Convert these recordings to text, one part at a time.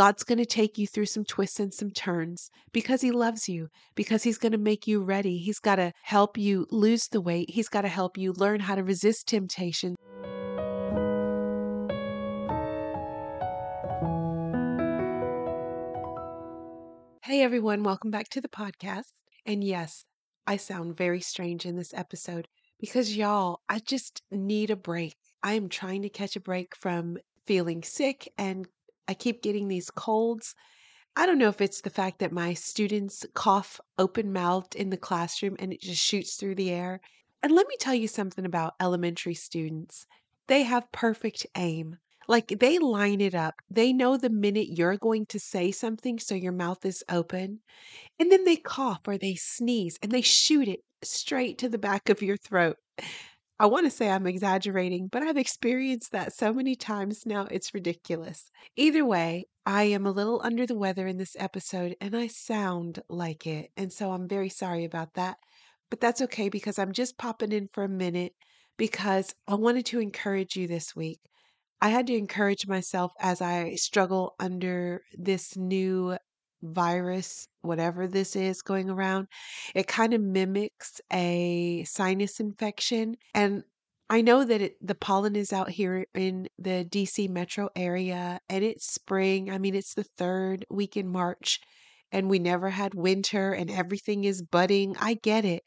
God's going to take you through some twists and some turns because He loves you, because He's going to make you ready. He's got to help you lose the weight. He's got to help you learn how to resist temptation. Hey everyone, welcome back to the podcast. And yes, I sound very strange in this episode because y'all, I just need a break. I am trying to catch a break from feeling sick and I keep getting these colds. I don't know if it's the fact that my students cough open-mouthed in the classroom and it just shoots through the air. And let me tell you something about elementary students. They have perfect aim. Like they line it up. They know the minute you're going to say something so your mouth is open. And then they cough or they sneeze and they shoot it straight to the back of your throat. I want to say I'm exaggerating, but I've experienced that so many times now, it's ridiculous. Either way, I am a little under the weather in this episode and I sound like it. And so I'm very sorry about that, but that's okay because I'm just popping in for a minute because I wanted to encourage you this week. I had to encourage myself as I struggle under this new virus, whatever this is going around. It kind of mimics a sinus infection. And I know that the pollen is out here in the DC metro area and it's spring. I mean, it's the third week in March and we never had winter and everything is budding. I get it.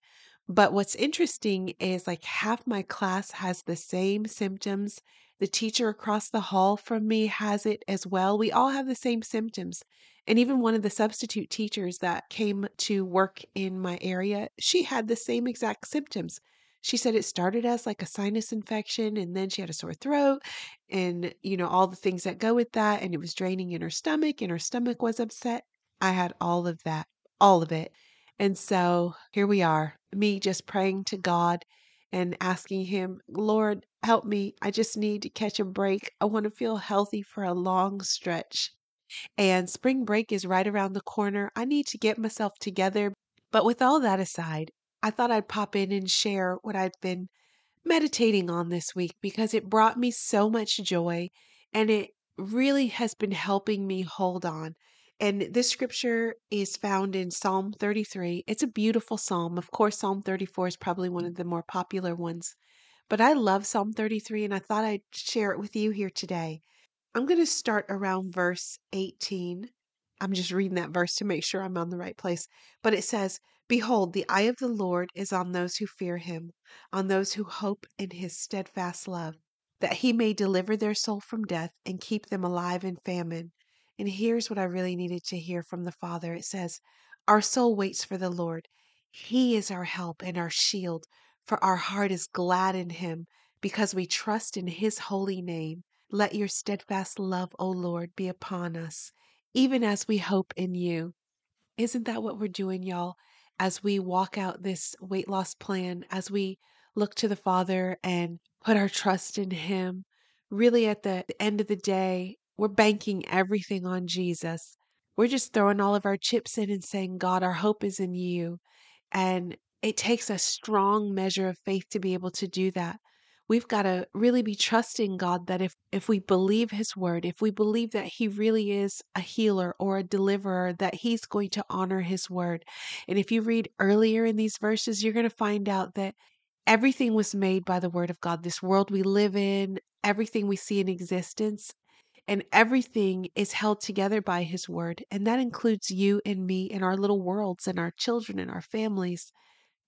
But what's interesting is like half my class has the same symptoms. The teacher across the hall from me has it as well. We all have the same symptoms. And even one of the substitute teachers that came to work in my area, she had the same exact symptoms. She said it started as like a sinus infection and then she had a sore throat and, you know, all the things that go with that. And it was draining in her stomach and her stomach was upset. I had all of that, all of it. And so here we are, me just praying to God and asking Him, Lord, help me. I just need to catch a break. I want to feel healthy for a long stretch. And spring break is right around the corner. I need to get myself together. But with all that aside, I thought I'd pop in and share what I've been meditating on this week because it brought me so much joy and it really has been helping me hold on. And this scripture is found in Psalm 33. It's a beautiful psalm. Of course, Psalm 34 is probably one of the more popular ones, but I love Psalm 33 and I thought I'd share it with you here today. I'm going to start around verse 18. I'm just reading that verse to make sure I'm on the right place. But it says, "Behold, the eye of the Lord is on those who fear Him, on those who hope in His steadfast love, that He may deliver their soul from death and keep them alive in famine." And here's what I really needed to hear from the Father. It says, "Our soul waits for the Lord. He is our help and our shield, for our heart is glad in Him because we trust in His holy name. Let your steadfast love, O Lord, be upon us, even as we hope in you." Isn't that what we're doing, y'all? As we walk out this weight loss plan, as we look to the Father and put our trust in Him, really at the end of the day, we're banking everything on Jesus. We're just throwing all of our chips in and saying, God, our hope is in you. And it takes a strong measure of faith to be able to do that. We've got to really be trusting God that if we believe His word, if we believe that He really is a healer or a deliverer, that He's going to honor His word. And if you read earlier in these verses, you're going to find out that everything was made by the word of God. This world we live in, everything we see in existence, and everything is held together by His word. And that includes you and me and our little worlds and our children and our families.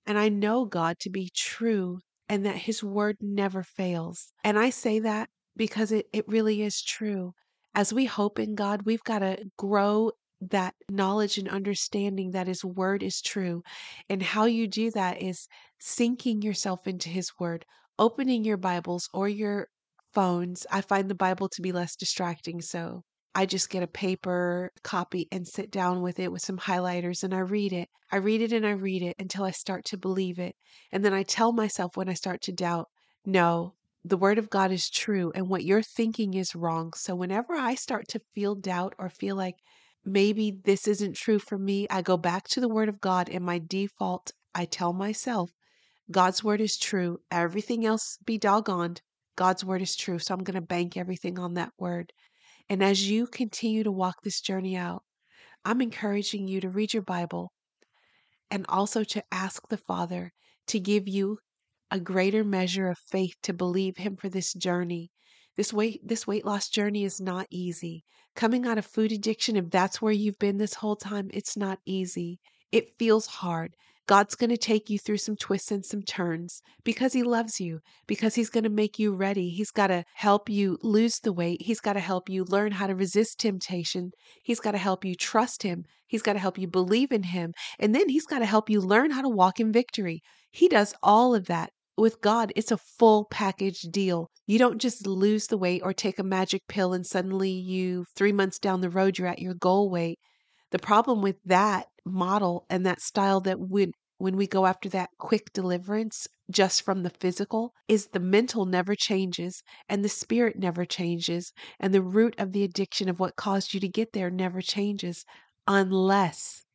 And I know God to be true and that His word never fails. And I say that because it really is true. As we hope in God, we've got to grow that knowledge and understanding that His word is true. And how you do that is sinking yourself into His word, opening your Bibles or your phones. I find the Bible to be less distracting, so I just get a paper copy and sit down with it with some highlighters and I read it. I read it and I read it until I start to believe it. And then I tell myself when I start to doubt, no, the word of God is true and what you're thinking is wrong. So whenever I start to feel doubt or feel like maybe this isn't true for me, I go back to the word of God and my default, I tell myself, God's word is true. Everything else be doggoned. God's word is true. So I'm going to bank everything on that word. And as you continue to walk this journey out, I'm encouraging you to read your Bible and also to ask the Father to give you a greater measure of faith to believe Him for this journey. This weight loss journey is not easy. Coming out of food addiction, if that's where you've been this whole time, it's not easy. It feels hard. God's going to take you through some twists and some turns because He loves you, because He's going to make you ready. He's got to help you lose the weight. He's got to help you learn how to resist temptation. He's got to help you trust Him. He's got to help you believe in Him. And then He's got to help you learn how to walk in victory. He does all of that. With God, it's a full package deal. You don't just lose the weight or take a magic pill and suddenly 3 months down the road, you're at your goal weight. The problem with that model and that style that when we go after that quick deliverance just from the physical is the mental never changes and the spirit never changes and the root of the addiction of what caused you to get there never changes unless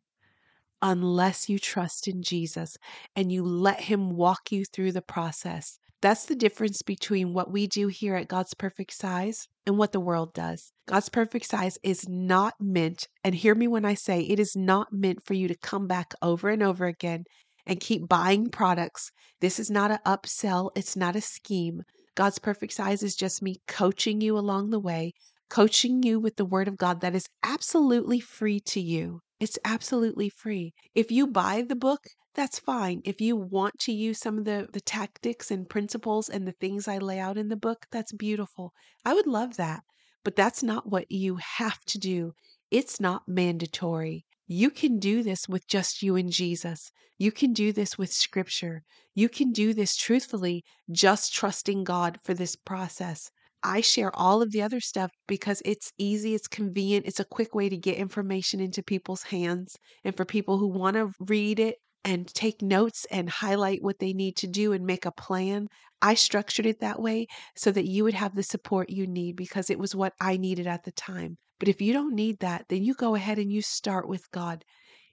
you trust in Jesus and you let Him walk you through the process. That's the difference between what we do here at God's Perfect Size and what the world does. God's Perfect Size is not meant, and hear me when I say, it is not meant for you to come back over and over again and keep buying products. This is not an upsell. It's not a scheme. God's Perfect Size is just me coaching you along the way, coaching you with the Word of God that is absolutely free to you. It's absolutely free. If you buy the book, that's fine. If you want to use some of the tactics and principles and the things I lay out in the book, that's beautiful. I would love that. But that's not what you have to do. It's not mandatory. You can do this with just you and Jesus. You can do this with Scripture. You can do this truthfully, just trusting God for this process. I share all of the other stuff because it's easy, it's convenient, it's a quick way to get information into people's hands and for people who want to read it and take notes and highlight what they need to do and make a plan. I structured it that way so that you would have the support you need because it was what I needed at the time. But if you don't need that, then you go ahead and you start with God.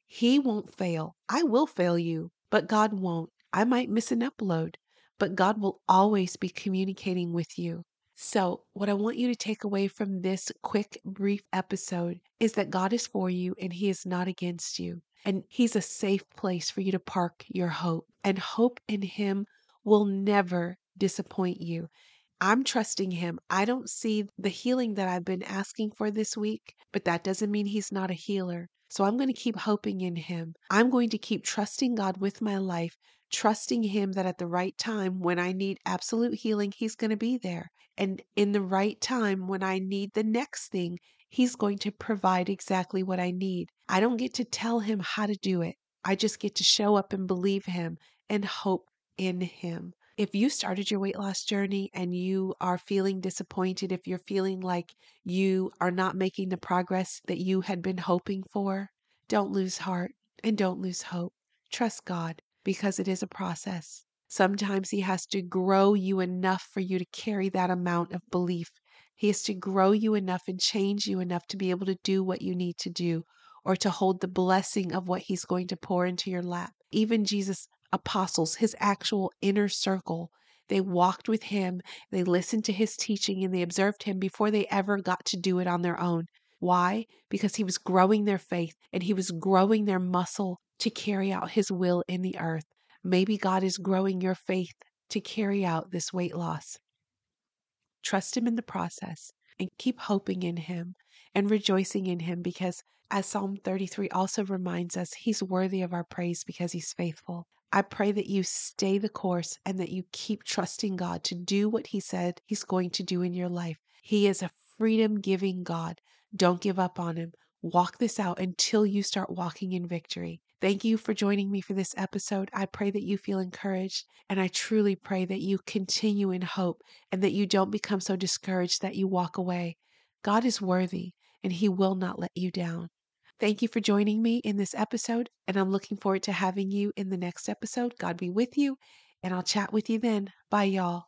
He won't fail. I will fail you, but God won't. I might miss an upload, but God will always be communicating with you. So what I want you to take away from this quick, brief episode is that God is for you and He is not against you. And He's a safe place for you to park your hope. And hope in Him will never disappoint you. I'm trusting Him. I don't see the healing that I've been asking for this week, but that doesn't mean He's not a healer. So I'm going to keep hoping in Him. I'm going to keep trusting God with my life, trusting Him that at the right time, when I need absolute healing, He's going to be there. And in the right time, when I need the next thing, He's going to provide exactly what I need. I don't get to tell Him how to do it. I just get to show up and believe Him and hope in Him. If you started your weight loss journey and you are feeling disappointed, if you're feeling like you are not making the progress that you had been hoping for, don't lose heart and don't lose hope. Trust God because it is a process. Sometimes He has to grow you enough for you to carry that amount of belief. He has to grow you enough and change you enough to be able to do what you need to do or to hold the blessing of what He's going to pour into your lap. Even Jesus' apostles, His actual inner circle, they walked with Him, they listened to His teaching, and they observed Him before they ever got to do it on their own. Why? Because He was growing their faith and He was growing their muscle to carry out His will in the earth. Maybe God is growing your faith to carry out this weight loss. Trust Him in the process and keep hoping in Him and rejoicing in Him because, as Psalm 33 also reminds us, He's worthy of our praise because He's faithful. I pray that you stay the course and that you keep trusting God to do what He said He's going to do in your life. He is a freedom-giving God. Don't give up on Him. Walk this out until you start walking in victory. Thank you for joining me for this episode. I pray that you feel encouraged, and I truly pray that you continue in hope and that you don't become so discouraged that you walk away. God is worthy, and He will not let you down. Thank you for joining me in this episode, and I'm looking forward to having you in the next episode. God be with you, and I'll chat with you then. Bye, y'all.